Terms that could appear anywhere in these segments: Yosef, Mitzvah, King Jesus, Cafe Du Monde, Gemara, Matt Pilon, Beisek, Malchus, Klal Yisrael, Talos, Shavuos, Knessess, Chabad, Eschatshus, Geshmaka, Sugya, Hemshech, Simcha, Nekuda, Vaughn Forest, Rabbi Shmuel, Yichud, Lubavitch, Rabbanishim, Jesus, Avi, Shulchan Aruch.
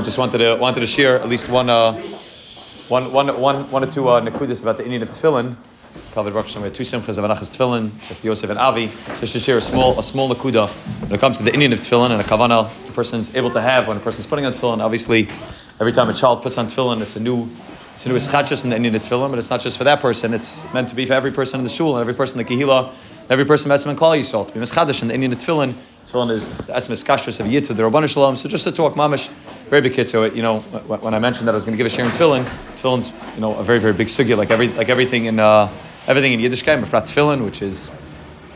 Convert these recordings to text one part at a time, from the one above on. I just wanted to share at least one or two nekudas about the Indian of Tefillin. Covered Baruch Hashem, we had two simchas of Anachas Tefillin with Yosef and Avi. So just to share a small nekuda when it comes to the Indian of Tefillin and a kavanah a person's able to have when a person's putting on Tefillin. Obviously, every time a child puts on Tefillin, it's a new Eschatshus in the Indian of Tefillin, but it's not just for that person. It's meant to be for every person in the shul and every person in the kehillah, every person that's in Klal Yisrael to be Mischadash in the Indian of Tefillin. Tefillin is the Eschatshus of Yid to the Ribbono Shel Olam. So just to talk mamish. Very big kid, so when I mentioned that I was going to give a share in Tefillin, Tefillin's a very, very big sugya, like everything in Yiddishkeit, Mefrat Tefillin, which is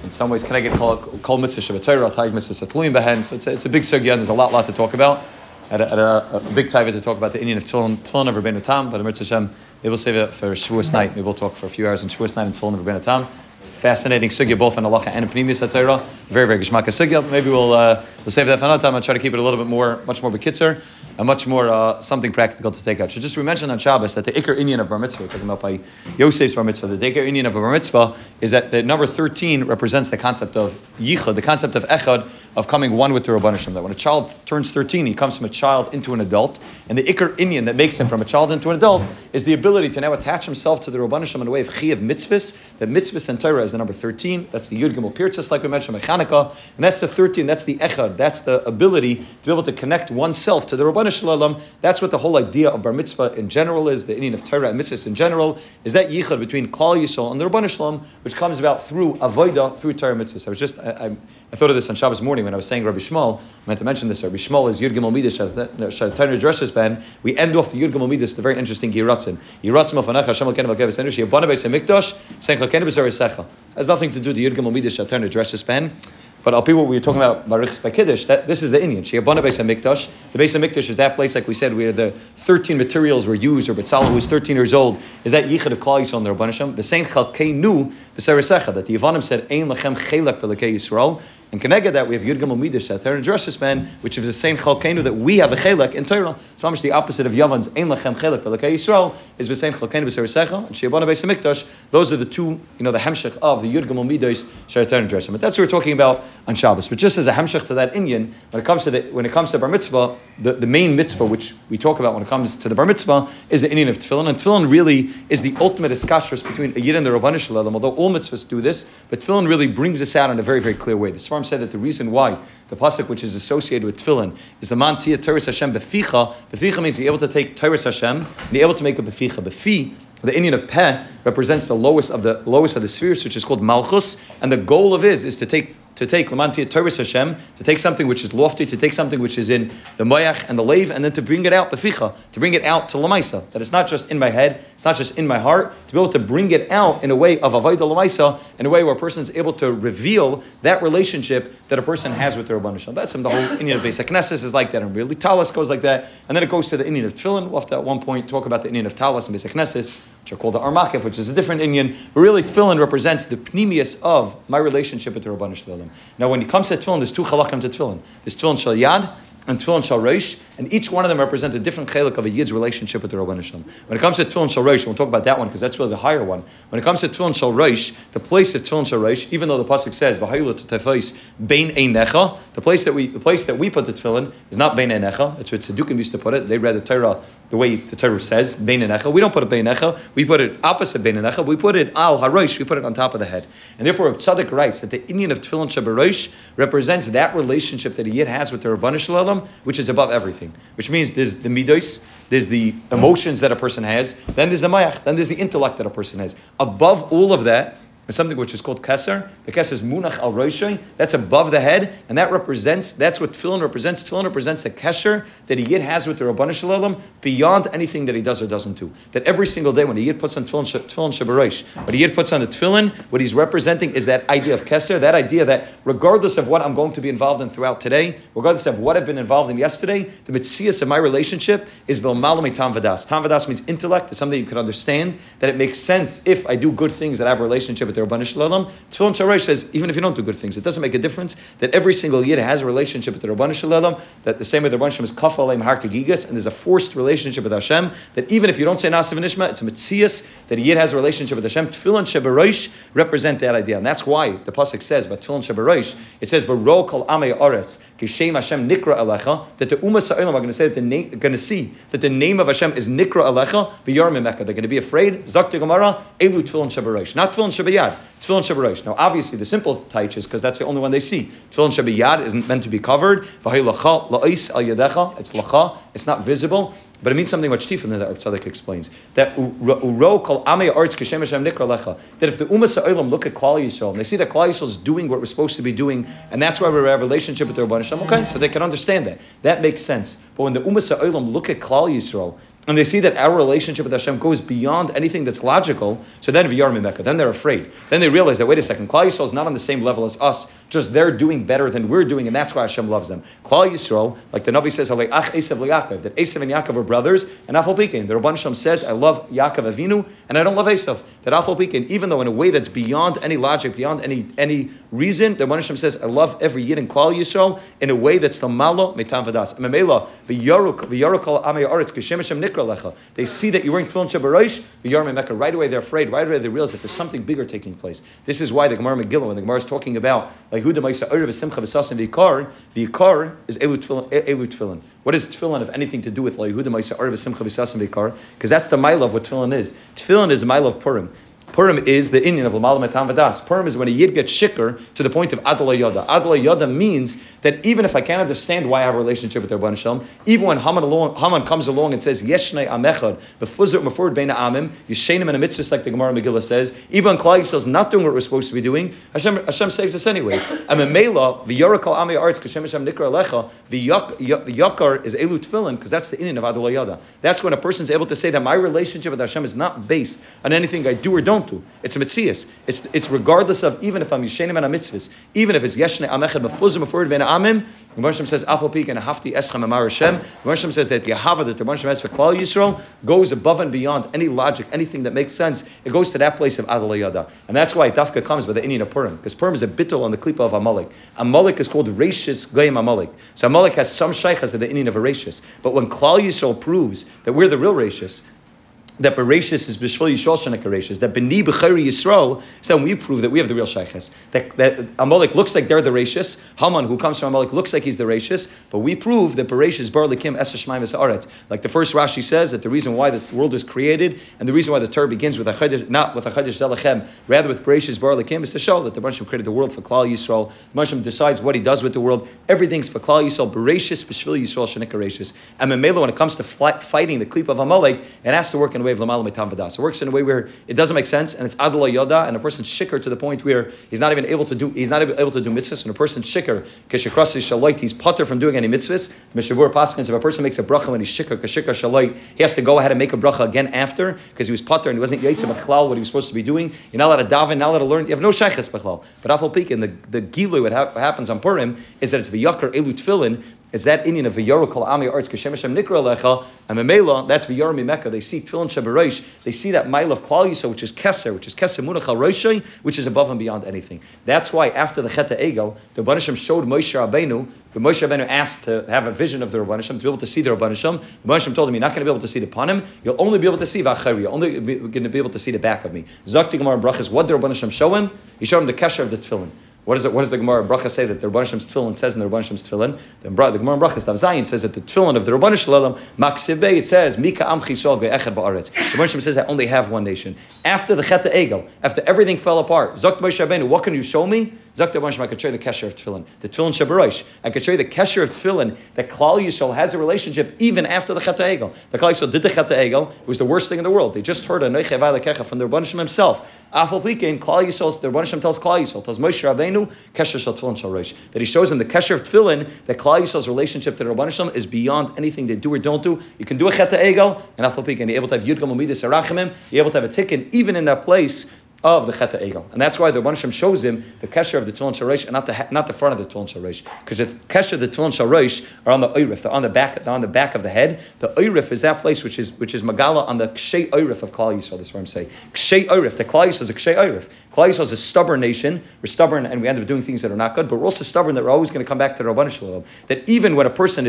in some ways can I get Kol Mitzvah Shavuos, Taig Mitzvah Satluim Behen. So it's a big sugya, and there's a lot to talk about. At a big taiva to talk about the Indian of Tefillin of Rabbeinu Tam, but Mitzvah Hashem, maybe we'll save it for Shavuos night. Maybe we'll talk for a few hours in Shavuos night in Tefillin of Rabbeinu Tam. Fascinating sugya both on Halacha and Pnimius HaTorah. Very, very geshmaka sugya. Maybe we'll save that for another time and try to keep it a little bit more, much more bekitzer and much more something practical to take out. So just we mentioned on Shabbos that the Iker-Inyan of Bar Mitzvah, we're talking about by Yosef's Bar Mitzvah, the Iker-Inyan of Bar Mitzvah is that the number 13 represents the concept of Yichud, the concept of Echad, of coming one with the Rabbanishim. That when a child turns 13, he comes from a child into an adult, and the Iker-Inyan that makes him from a child into an adult is the ability to now attach himself to the Rabbanishim in a way of Chiyav Mitzvahs, that Mitzvahs and Torah is the number 13. That's the Yud Gimel, like we mentioned, Chanukah, and that's the 13. That's the Echad. That's the ability to be able to connect oneself to the Ribbono Shel Olam. That's what the whole idea of Bar Mitzvah in general is. The Indian of Torah and Mitzvahs in general is that Yichud between Klal Yisrael and the Ribbono Shel Olam, which comes about through Avodah, through Torah Mitzvahs. I thought of this on Shabbos morning when I was saying Rabbi Shmuel. I meant to mention this. Rabbi Shmuel is Yud Gamomidosh Shaterina Jerasim ben. We end off the Yud Gamomidosh the very interesting Yerasim. Yerasim of Anach Hashem Alkeinu Valkevis Energy. Abana Beisek Mikdash Saying Chalkeinu B'Zarisecha has nothing to do with the Yud Gamomidosh Shaterina Jerasim ben. But I'll be what we were talking about, Barichs by Kiddush, that this is the Indian. She abana Beis HaMikdash. The Beis HaMikdash is that place, like we said, where the 13 materials were used, or B'Tzalel, who was 13 years old, is that Yichud of Klal Yisrael and the Rabban Hashem. The same Chalkeinu, that the Yevanim said, Ein Lachem Chelak B'Lekei Yisrael. And connected that, we have Yud Gamomidosh, that Torah addresses man, which is the same Chalkeinu that we have a Chelak in Torah. So much the opposite of Yavan's Ein Lachem Chelak B'Lekei Yisrael is the same Chalkeinu B'Sarisecha and Sheibana Beis HaMikdash. Those are the two, the Hemshech of the Yud Gamomidosh Torah addresses. But that's what we're talking about on Shabbos. But just as a Hemshech to that Indian, when it comes to Bar Mitzvah, the main Mitzvah which we talk about when it comes to the Bar Mitzvah is the Indian of Tefillin, and Tefillin really is the ultimate Eschatshus between a Yid and the Rabbanishim. Although all Mitzvahs do this, but Tefillin really brings this out in a very, very clear way. This said that the reason why the Pasuk which is associated with Tefillin is the Man Tia Teres Hashem Beficha. Beficha means you're able to take Teres Hashem and you're able to make a Beficha. Befi, the Indian of Peh, represents the lowest of the spheres, which is called Malchus, and the goal of is to take Laman Tia Teres Hashem, to take something which is lofty, to take something which is in the Moyach and the Leiv, and then to bring it out Beficha, to bring it out to Lamaisa. That it's not just in my head, it's not just in my heart, to be able to bring it out in a way of Avodah Lamaisa, in a way where a person is able to reveal that relationship that a person has with their Rabbanishim. That's the whole Indian of Beisek. Knessess is like that, and really Talos goes like that, and then it goes to the Indian of Tefillin. We'll have to at one point talk about the Indian of Talos and Beisek Knessess, which are called the Armakev, which is a different Indian. But really, Tefillin represents the pnimius of my relationship with the Ribbono Shel Olam. Now, when it comes to Tefillin, there's two halachim to Tefillin. There's Tefillin shel yad and Tefillin shel rosh, and each one of them represents a different chelak of a Yid's relationship with the Ribbono Shel Olam. When it comes to Tefillin shel rosh, we'll talk about that one because that's really the higher one. When it comes to Tefillin shel rosh, the place of Tefillin shel rosh, even though the pasuk says v'hayula t'tefais bein einecha, the place that we put the Tefillin is not bein einecha. That's what Tzedukim used to put it. They read the Torah the way the Torah says bein einecha. We don't put it bein einecha. We put it opposite bein einecha. We put it al harosh. We put it on top of the head. And therefore, Tzaddik writes that the Indian of Tefillin shel rosh represents that relationship that a Yid has with the Ribbono Shel Olam, which is above everything, which means there's the midos, there's the emotions that a person has, then there's the mayach, then there's the intellect that a person has. Above all of that is something which is called keser. The keser is munach al roshei. That's above the head, and that represents, that's what Tefillin represents. Tefillin represents the keser that a Yid has with the Ribbono Shel Olam beyond anything that he does or doesn't do. That every single day when a Yid puts on Tefillin shel rosh, when a Yid puts on the Tefillin, what he's representing is that idea of keser, that idea that regardless of what I'm going to be involved in throughout today, regardless of what I've been involved in yesterday, the mitzias of my relationship is the malamei tam vadas. Tam vadas means intellect. It's something you can understand, that it makes sense if I do good things that I have a relationship with with the Ribbono Shel Olam. Tefillin shel rosh says, even if you don't do good things, it doesn't make a difference, that every single Yid has a relationship with the Ribbono Shel Olam, that the same with the Ribbono Shel Olam is kaf aleim har tegigas, and there's a forced relationship with Hashem, that even if you don't say Nasiv and Nishma, it's a metzias, that a Yid has a relationship with Hashem. Tefillin shel rosh represent that idea. And that's why the Pasuk says, but Tefillin shel rosh, it says, V'ro kol amei aretz, kishem Hashem nikra alecha, that the Ummah Sa'olam are going to say that they're going to see that the name of Hashem is nikra alecha b'yarmim Mecca. They're going to be afraid. Zakti Gemara, elu tefillin shel rosh, not tefillin shel yad, tefillin shel rosh. Now, obviously, the simple taich is because that's the only one they see. Tefillin shel yad isn't meant to be covered. V'hay lacha la'is al yadecha. It's lacha. It's not visible. But it means something much deeper than that. Rav Tzadok explains that uro kol amei aretz kishem Hashem nikra lecha. That if the Ummah Sa'olam look at Klal Yisrael and they see that Klal Yisrael is doing what we're supposed to be doing, and that's why we have a relationship with the Rabbanishim. Okay, so they can understand that. That makes sense. But when the Ummah Sa'olam look at Klal Yisrael and they see that our relationship with Hashem goes beyond anything that's logical, so then v'yarmim Mecca, then they're afraid. Then they realize that, wait a second, Klal Yisrael is not on the same level as us, just they're doing better than we're doing, and that's why Hashem loves them. Klal Yisrael, like the Navi says, that Esav and Yaakov are brothers, and Afal Pikin, the Rabban Shem says, I love Yaakov Avinu, and I don't love Esav. That Afal Pikin, even though in a way that's beyond any logic, beyond any reason, the Rabban Shem says, I love every Yid in Klal Yisrael in a way that's l'malo metam v'das. Memela v'yaruk al amei aretz kishem Hashem nikra. They see that you're wearing tefillin shel rosh, v'yarmim Mecca. Right away they're afraid. Right away they realize that there's something bigger taking place. This is why the Gemara Megillah, when the Gemara is talking about like who the Lamaisa Erev Simcha v'Sasim v'Ikar, the Ikar is elu tefillin. What is tefillin have anything to do with like who the Lamaisa Erev Simcha v'Sasim v'Ikar? Because that's the mile of what tefillin is. Tefillin is the mile of Purim. Purim is the Indian of l'mala metam v'das. Purim is when a Yid gets shikr to the point of ad lo yada. Ad lo yada means that even if I can't understand why I have a relationship with the Ribbono Shel Olam, even when Haman comes along and says, Yeshnei amechad, befuzur meford bein ha'amim, yisheinim and a mitzvah, like the Gemara Megillah says, even when Klal Yisrael is not doing what we're supposed to be doing, Hashem saves us anyways. And memela, v'yorikal amei arts, kashem Hashem nikra alecha, v'yakar is elu tefillin, because that's the Indian of ad lo yada. That's when a person's able to say that my relationship with Hashem is not based on anything I do or don't to. It's a mitzias. It's regardless of, even if I'm yishenim and a mitzvahs, even if it's yeshnei amechad mefuzim afurid v'en amim, the Rebbeinu Tam says afal pi ken hafti eschem amar Hashem. The Rebbeinu Tam says that the ahava that the Rebbeinu Tam has for Klal Yisrael goes above and beyond any logic, anything that makes sense. It goes to that place of ad lo yada, and that's why Dafka comes by the Indian of Purim, because Purim is a bittul on the klipa of Amalek. Amalek is called Reishis Goyim Amalek, so Amalek has some shaychas to the Indian of a Reishis. But when Klal Yisrael proves that we're the real Reishis, that Bereshis is Bishvil Yisrael Shana Kareshis, that B'ni B'chari Yisrael, so then we prove that we have the real Shaykhis. That Amalek looks like they're the Rashis. Haman, who comes from Amalek, looks like he's the Rashis, but we prove that Bereshis Bar Likim Esher Shmaim Aret. Like the first Rashi says, that the reason why the world was created and the reason why the Torah begins with Achadish, not with Achadish Zelachem, rather with Bereshis Bar Likim, is to show that the Bansham created the world for Klal Yisrael. The Bansham decides what he does with the world. Everything's for Klal Yisrael, Bereshis Bishvil Yisrael Shana Kareshis. And Memela, when it comes to fighting the Klip of Amalek, it has to work in way of l'mala mitam v'das. It works in a way where it doesn't make sense, and it's ad lo yada, and a person's shikr to the point where he's not even able to do mitzvahs, and a person's shikr keshikrasi shalayt, he's potter from doing any mitzvahs. The Mishabur paskins, if a person makes a bracha when he's shikr keshikr shalayt, he has to go ahead and make a bracha again after, because he was potter and he wasn't yaitz b'chlal what he was supposed to be doing. You're not allowed to daven, not allowed to learn. You have no shayches b'chlal. But afal pikin, the gilui what happens on Purim is that it's v'yakar elu tefillin. It's that Indian of v'yarok kol amei aretz kashem Hashem nikra lecha, and memela, that's v'yarmi Mecca. They see tefillin shel rosh. They see that mile of Klal Yisrael, which is keser munach al roshei, which is above and beyond anything. That's why after the Chet HaEgel, the Rabbeinu Tam showed Moshe Rabbeinu. The Moshe Rabbeinu asked to have a vision of the Rabbeinu Tam, to be able to see the Rabbeinu Tam. The Rabbeinu Tam told him, "You're not going to be able to see the panim. You'll only be able to see v'achari. You're only going to be able to see the back of me." Zakti Gemara brachas. What did the Rabbeinu Tam show him? He showed him the kesher of the tefillin. What does the Gemara Bracha say that the Ribbono Shel Olam's tefillin says in the Ribbono Shel Olam's tefillin? The Gemara Bracha Stav Zayin says that the tefillin of the Ribbono Shel Olam maksibei, it says mika am chisol ve'echad ba'aretz. The Ribbono Shel Olam says I only have one nation. After the Chet HaEgel, after everything fell apart, Zok Moshe Rabbeinu, what can you show me? Zok the Ribbono Shel Olam, I could show you the kesher of tefillin, the tefillin shel rosh. I could show you the kesher of tefillin that Klal Yisrael has a relationship even after the Chet HaEgel. The Klal Yisrael did the Chet HaEgel. It was the worst thing in the world. They just heard anoiche v'alekecha from the Ribbono Shel Olam himself. Afal pi ken Klal Yisrael, the Ribbono Shel Olam tells Klal Yisrael, tells Moshe Rabbeinu, kesher shel tefillin shel rosh, that he shows him the kesher of tefillin that Klal Yisrael's relationship to the Rabbanishim Shalom is beyond anything they do or don't do. You can do a Chet HaEgel, and afal pi ken, you're able to have Yud Gamomidosh, you're able to have a tikkun even in that place of the Chet HaEgel. And that's why the Rabbanishim shows him the Kesher of the Tefillin shel rosh and not the front of the Tefillin shel rosh. Because the Kesher of the Tefillin shel rosh are on the Oirif, they're on the back of the head. The Oirif is that place which is Megala on the Kshei Oirif of Klal Yisrael. That's what I'm saying. Kshei Oirif. The Klal Yisrael is a Kshei Oirif. Klal Yisrael is a stubborn nation. We're stubborn and we end up doing things that are not good, but we're also stubborn that we're always going to come back to the Ribbono Shel Olam. That even when a person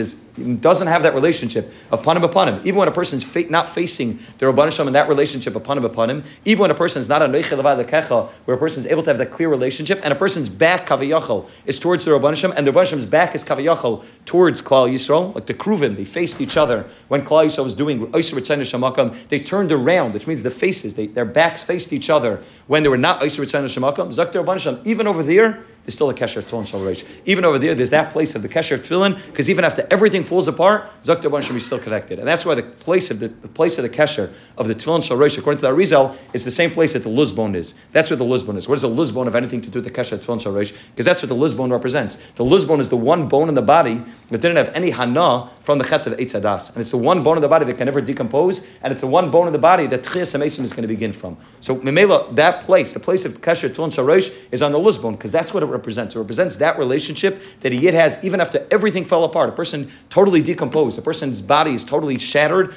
doesn't have that relationship of panim b'panim, even when a person's not facing the Ribbono Shel Olam in that relationship of panim b'panim, even when a person is not a noichel levad lekecha, where a person is able to have that clear relationship, and a person's back kaviyachol is towards the Ribbono Shel Olam, and the Ribbono Shel Olam's back is kaviyachol towards Klal Yisrael, like the Kruvim, they faced each other when Klal Yisrael was doing oisur b'tzayne shemakam. They turned around, which means the faces, their backs faced each other when they were not oisur b'tzayne shemakam. Zok the Ribbono Shel Olam, even over there, there's still a Kesher of Tefillin shel rosh. Even over there, there's that place of the Kesher of Tefillin, because even after everything falls apart, Zok the Ribbono Shel Olam is still connected. And that's why the place of the Kesher of the Tefillin shel rosh, according to the Arizal, is the same place that the Luz Bone is. That's where the Luz Bone is. What does the Luz Bone have anything to do with the Kesher of Tefillin shel rosh? Because that's what the Luz Bone represents. The Luz Bone is the one bone in the body that didn't have any Hana from the Chet of Eitz Hadas. And it's the one bone in the body that can never decompose, and it's the one bone in the body that Tchias HaMeisim is going to begin from. So Memela, that place, the place of Kesher of Tefillin shel rosh, is on the Luz Bone, because that's what it represents. It represents that relationship that a Yid has even after everything fell apart. A person totally decomposed. A person's body is totally shattered.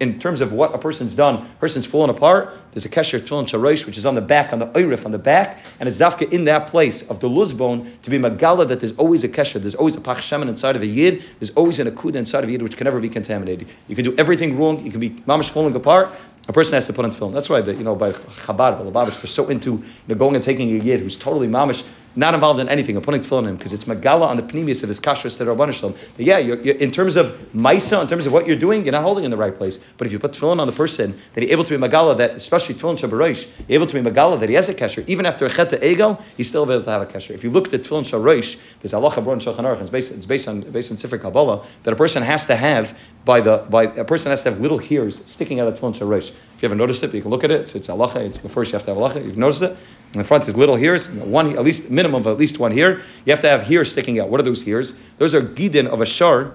In terms of what a person's done, a person's fallen apart. There's a Kesher Tefillin shel rosh, which is on the back, on the Oirif, on the back, and it's dafka in that place of the Luz Bone to be Megala that there's always a Kesher, there's always a Pach Shemen inside of a Yid, there's always a Nekuda inside of a Yid which can never be contaminated. You can do everything wrong, you can be mamash falling apart, a person has to put on tefillin. That's why by Chabad, by Lubavitch, they're so into going and taking a Yid who's totally mamash, not involved in anything, and putting tefillin in him, because it's Megala on the pnimius of his kashrus to the Rabbanishim. But yeah, you're, in terms of Maisa, in terms of what you're doing, you're not holding in the right place. But if you put tefillin on the person, that you're able to be Megala, that especially tefillin shel rosh, you're able to be Megala that he has a kesher. Even after a chet ha'egel, he's still able to have a kesher. If you look at tefillin shel rosh, there's halacha bron shulchan aruch, it's based on Sefer Kabbalah, that a person has to have by a person has to have little hairs sticking out of tefillin shel rosh. If you haven't noticed it, but you can look at it. It's halacha. It's before you have to have halacha. You've noticed it. In the front is little hairs, one at least minimum of at least one hair. You have to have hairs sticking out. What are those hairs? Those are gidin of a shar,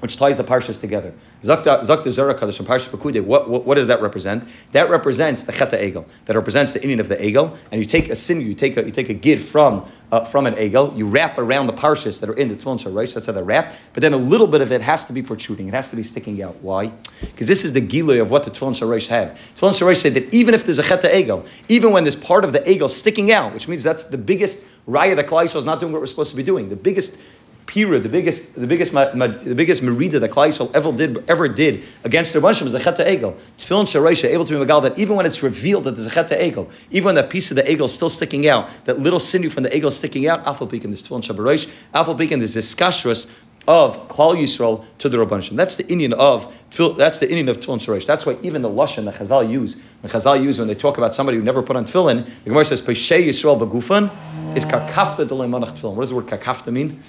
which ties the parshas together. Zakta Zera Kadosh and Parshas Pekude. What does that represent? That represents the Chet HaEgel. That represents the Indian of the Egel. And you take a sinew, you take a gid from an Egel. You wrap around the parshas that are in the Tefillin shel rosh. That's how they wrap. But then a little bit of it has to be protruding. It has to be sticking out. Why? Because this is the gilui of what the Tefillin shel rosh had. Tefillin shel rosh said that even if there's a Chet HaEgel, even when there's part of the Egel sticking out, which means that's the biggest raya that Klal Yisrael is not doing what we're supposed to be doing. The biggest Pira, the biggest merida that Klal Yisrael ever did against the Rabbanishim is the Chet HaEgel. Tefillin shel rosh able to be Megala that even when it's revealed that there's a Chet HaEgel, even when that piece of the Egel is still sticking out, that little sinew from the Egel is sticking out, Afal Pikin is Tefillin shel rosh, Afal Pikin is Eskashrus of Klal Yisrael to the Rabbanishim. That's the Indian of Tefillin shel rosh. That's why even the Lashon that Chazal use when they talk about somebody who never put on tefillin, the Gemara says Peshei Yisrael Begufan is Kakafta D'Lo Manach Tefillin. What does the word Kakafta mean?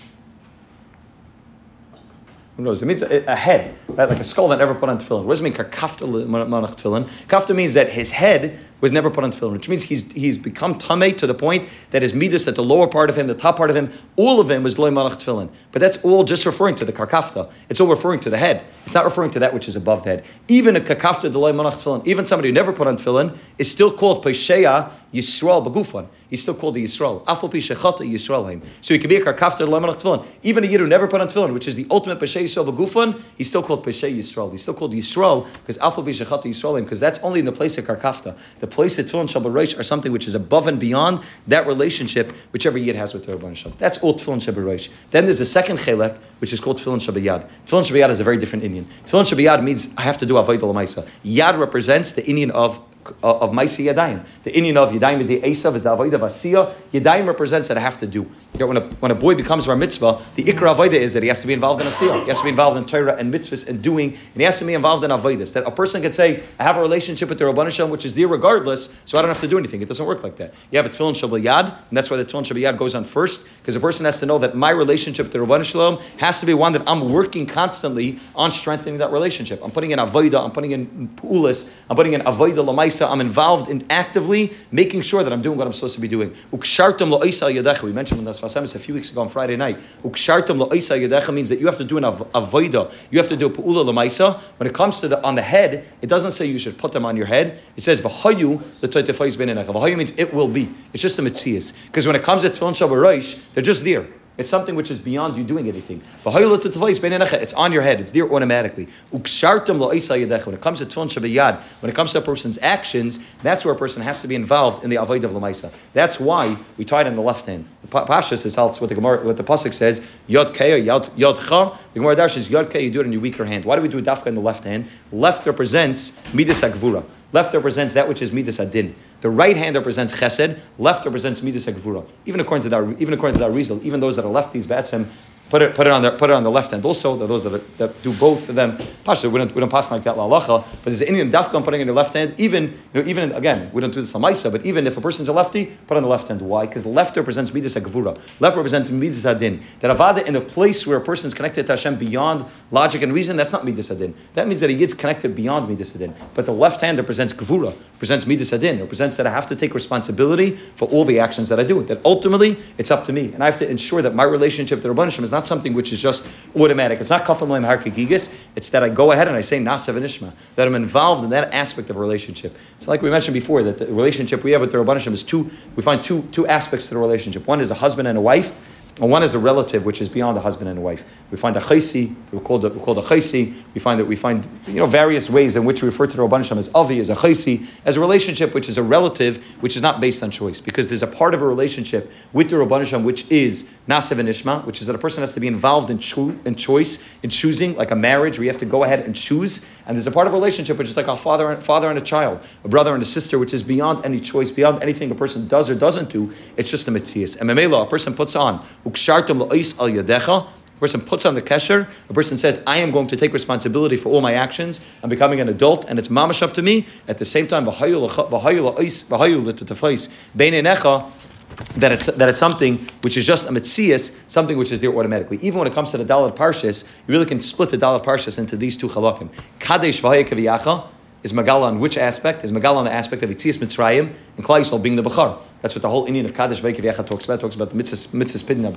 Who knows? It means a head, right? Like a skull that never put on tefillin. What does it mean? Kafta manach tefillin. Kafta means that his head was never put on tefillin, which means he's become tamei to the point that his midas at the lower part of him, the top part of him, all of him was d'lo manach tefillin. But that's all just referring to the karkafta. It's all referring to the head. It's not referring to that which is above the head. Even a kakafta d'lo manach tefillin, even somebody who never put on tefillin, is still called pesheya Yisrael begufan. He's still called the Yisrael. Afal pi shechata Yisraelheim. So he could be a karkafta d'lo manach tefillin. Even a Yid who never put on tefillin, which is the ultimate pesheya Yisrael begufan, he's still called pesheya Yisrael. He's still called Yisrael because afal pi shechata Yisraelheim, because that's only in the place of karkafta. The place of Tefillin shel rosh are something which is above and beyond that relationship whichever Yid has with the Ribbono Shel Olam. That's all Tefillin shel rosh. Then there's the second chelek, which is called Tefillin shel yad. Tefillin shel yad is a very different Indian. Tefillin shel yad means I have to do avodah l'maisa. Yad represents the Indian of Maisi Yadayim. The Indian of Yadayim Yadei Esav is the Avodah Vasiyah. Yadayim represents that I have to do. When a boy becomes Bar Mitzvah, the Ikra Avodah is that he has to be involved in Asiyah. He has to be involved in Torah and Mitzvahs and doing, and he has to be involved in Avodah. That a person could say, I have a relationship with the Ribbono Shel Olam, which is there regardless, so I don't have to do anything. It doesn't work like that. You have a Tefillin shel yad, and that's why the Tefillin shel yad goes on first, because a person has to know that my relationship with the Ribbono Shel Olam has to be one that I'm working constantly on strengthening that relationship. I'm putting in Avodah, I'm putting in Pulis, I'm putting in Avodah L'maisa, Lamaisa, I'm involved in actively making sure that I'm doing what I'm supposed to be doing. Ukshartam la'isa yadacha. We mentioned in the Sfasemis a few weeks ago on Friday night. Ukshartam la'isa yadacha means that you have to do an avoida. You have to do a pu'ula lamaisa. When it comes to on the head, it doesn't say you should put them on your head. It says v'hayu l'toytefais benenecha. V'hayu means it will be. It's just a mitzias. Because when it comes to Tefillin shel rosh, they're just there. It's something which is beyond you doing anything. It's on your head. It's there automatically. When it comes to Tefillin shel yad, when it comes to a person's actions, that's where a person has to be involved in the avodah of Lamaisa. That's why we tie it in the left hand. The Pasha says, that's what the Pasuk says, Yod Kei, Yodcha. The Gemara Darsh says, Yod Kei, you do it in your weaker hand. Why do we do Dafka in the left hand? Left represents Midas HaGvura. Left represents that which is Midas Adin. The right hand represents Chesed. Left represents Midas Gvura. Even according to that reason, even those that are lefties, Batsim, put it on the left hand. Also, those that do both of them. Pasha, we don't pass like that Halacha. But there's an Indian dafka putting in the left hand. Even again, we don't do this Lamaisa. But even if a person's a lefty, put on the left hand. Why? Because left represents Midas Gvura. Left represents Midas Adin. That avada in a place where a person's connected to Hashem beyond logic and reason, that's not Midas Adin. That means that he gets connected beyond Midas Adin. But the left hand represents Gvura, represents Midas Adin, represents that I have to take responsibility for all the actions that I do. That ultimately it's up to me, and I have to ensure that my relationship to Rabbanishim is not something which is just automatic. It's not kafim leim harkigigis. It's that I go ahead and I say nasav and ishma, that I'm involved in that aspect of a relationship. So, like we mentioned before, that the relationship we have with the Rabbanishim is two. We find two aspects to the relationship. One is a husband and a wife, and one is a relative, which is beyond the husband and wife. We find a chaysi, we're called a chaysi. We find various ways in which we refer to the Rabbanishim as Avi, as a chaysi, as a relationship which is a relative, which is not based on choice, because there's a part of a relationship with the Rabbanishim which is nasev and ishma, which is that a person has to be involved in choice, in choosing, like a marriage, where you have to go ahead and choose. And there's a part of a relationship which is like a father and a child, a brother and a sister, which is beyond any choice, beyond anything a person does or doesn't do. It's just a metzias. And memela, a person puts on. A person puts on the kesher, a person says, I am going to take responsibility for all my actions, I'm becoming an adult, and it's mamash up to me. At the same time, that it's something which is just a metzias, something which is there automatically. Even when it comes to the Dalet Parshas, you really can split the Dalet Parshas into these two halakim. Kadesh v'haya kaviyacha is Megala on which aspect? Is Megala on the aspect of Yitzias Mitzrayim and Klal Yisrael being the Bechar. That's what the whole Indian of Kadesh Vayikavyacha talks about. Talks about the Mitzvah Pidyon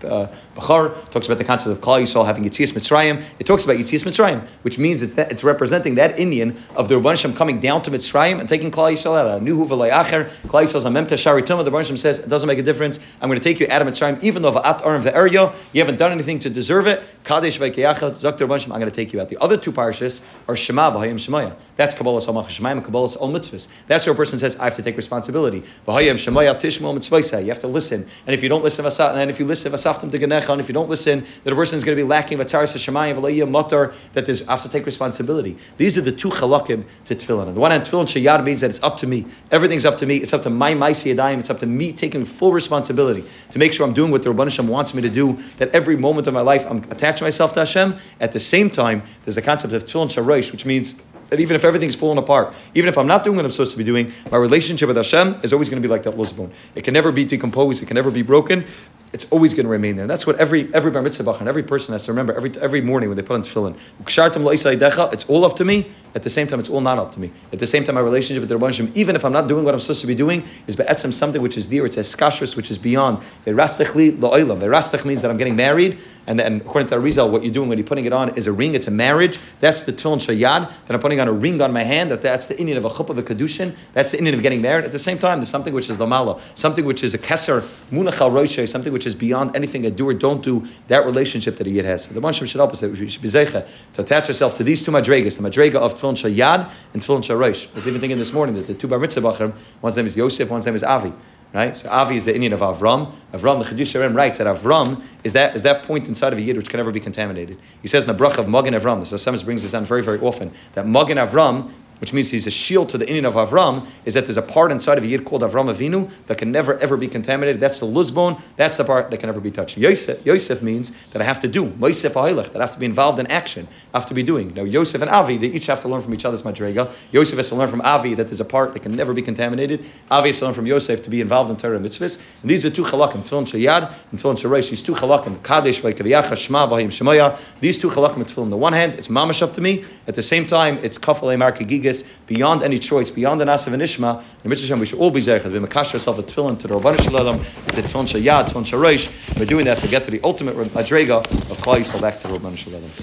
Bechar. Talks about the concept of Klal Yisrael having Yitzias Mitzrayim. It talks about Yitzias Mitzrayim, which means it's representing that Indian of the Rabbanishim coming down to Mitzrayim and taking Klal Yisrael out. Nuhu v'layachar. Klal Yisrael's a memta sharitum. The Rabbanishim says it doesn't make a difference. I'm going to take you out of Mitzrayim, even though v'at arim v'eryo. You haven't done anything to deserve it. Kadesh Vayikavyacha. Zok the Rabbanishim. I'm going to take you out. The other two parshas are Shema v'Hayim Shemaya. That's Kabbalah Samach Shemayim and Kabbalah Ol Mitzvahs. That's where a person says, I have to take responsibility. You have to listen. And if you don't listen, and if you listen, and if you don't listen, that a person is going to be lacking that there's, I have to take responsibility. These are the two chalakim to Tefillin. On the one hand, Tefillin shel yad means that it's up to me. Everything's up to me. It's up to my Maisi Yadayim. It's up to me taking full responsibility to make sure I'm doing what the Rabban Hashem wants me to do, that every moment of my life I'm attaching myself to Hashem. At the same time, there's the concept of Tefillin shel rosh, which means that even if everything's falling apart, even if I'm not doing what I'm supposed to be doing, my relationship with Hashem is always going to be like that lozbon. It can never be decomposed. It can never be broken. It's always going to remain there. And that's what every Bar Mitzvah and every person has to remember every morning when they put on Tefillin. It's all up to me. At the same time, it's all not up to me. At the same time, my relationship with the Rabbanishim, even if I'm not doing what I'm supposed to be doing, is be'etzem something which is there. It's Eschatshus, which is beyond. Ve'rastech li la'olam. Ve'rastech means that I'm getting married. And then according to Arizal, what you're doing when you're putting it on is a ring. It's a marriage. That's the Tefillin shel yad. That I'm putting on a ring on my hand. That's the Indian of a chuppah, of a kedushin. That's the Indian of getting married. At the same time, there's something which is lamala, something which is a keser, munach al roshei, something which is beyond anything I do or don't do, that relationship that a Yid has. So the Rabbanishim should help us, we should be zeicha to attach yourself to these two madregas, the madrega of Tefillin shel yad and Tefillin shel rosh. I was even thinking this morning that the two Bar Mitzvah bachrim, one's name is Yosef, one's name is Avi. Right? So Avi is the Indian of Avram. Avram, the Chedush Sharem writes that Avram is that point inside of a Yid which can never be contaminated. He says in the bracha of Magen Avram, this Hashem brings this down very, very often, that Magen Avram, which means he's a shield to the Indian of Avram, is that there's a part inside of a Yid called Avram Avinu that can never ever be contaminated. That's the luzbon. That's the part that can never be touched. Yosef means that I have to do. Yosef ha'ilech, that I have to be involved in action. I have to be doing. Now Yosef and Avi, they each have to learn from each other's madrega. Yosef has to learn from Avi that there's a part that can never be contaminated. Avi has to learn from Yosef to be involved in Torah and mitzvahs. And these are two chalakim, Tefillin shel yad and Tefillin shel rosh. These two chalakim, Kadesh v'Kaviyacha, Shema v'Hayim Shemaya. These two chalakim at Tefillin. On the one hand, it's mamash up to me. At the same time, it's kafalei markigig. Migas, beyond any choice, beyond an Asav and Ishma. In Mitzvah Shem, we should all be Zechet. We makash ourselves a tefillin to the Ribbono Shel Olam, the Tefillin shel yad, Tefillin shel rosh. We're doing that to get to the ultimate Madrega of Klal Yisrael, back to the Ribbono Shel Olam.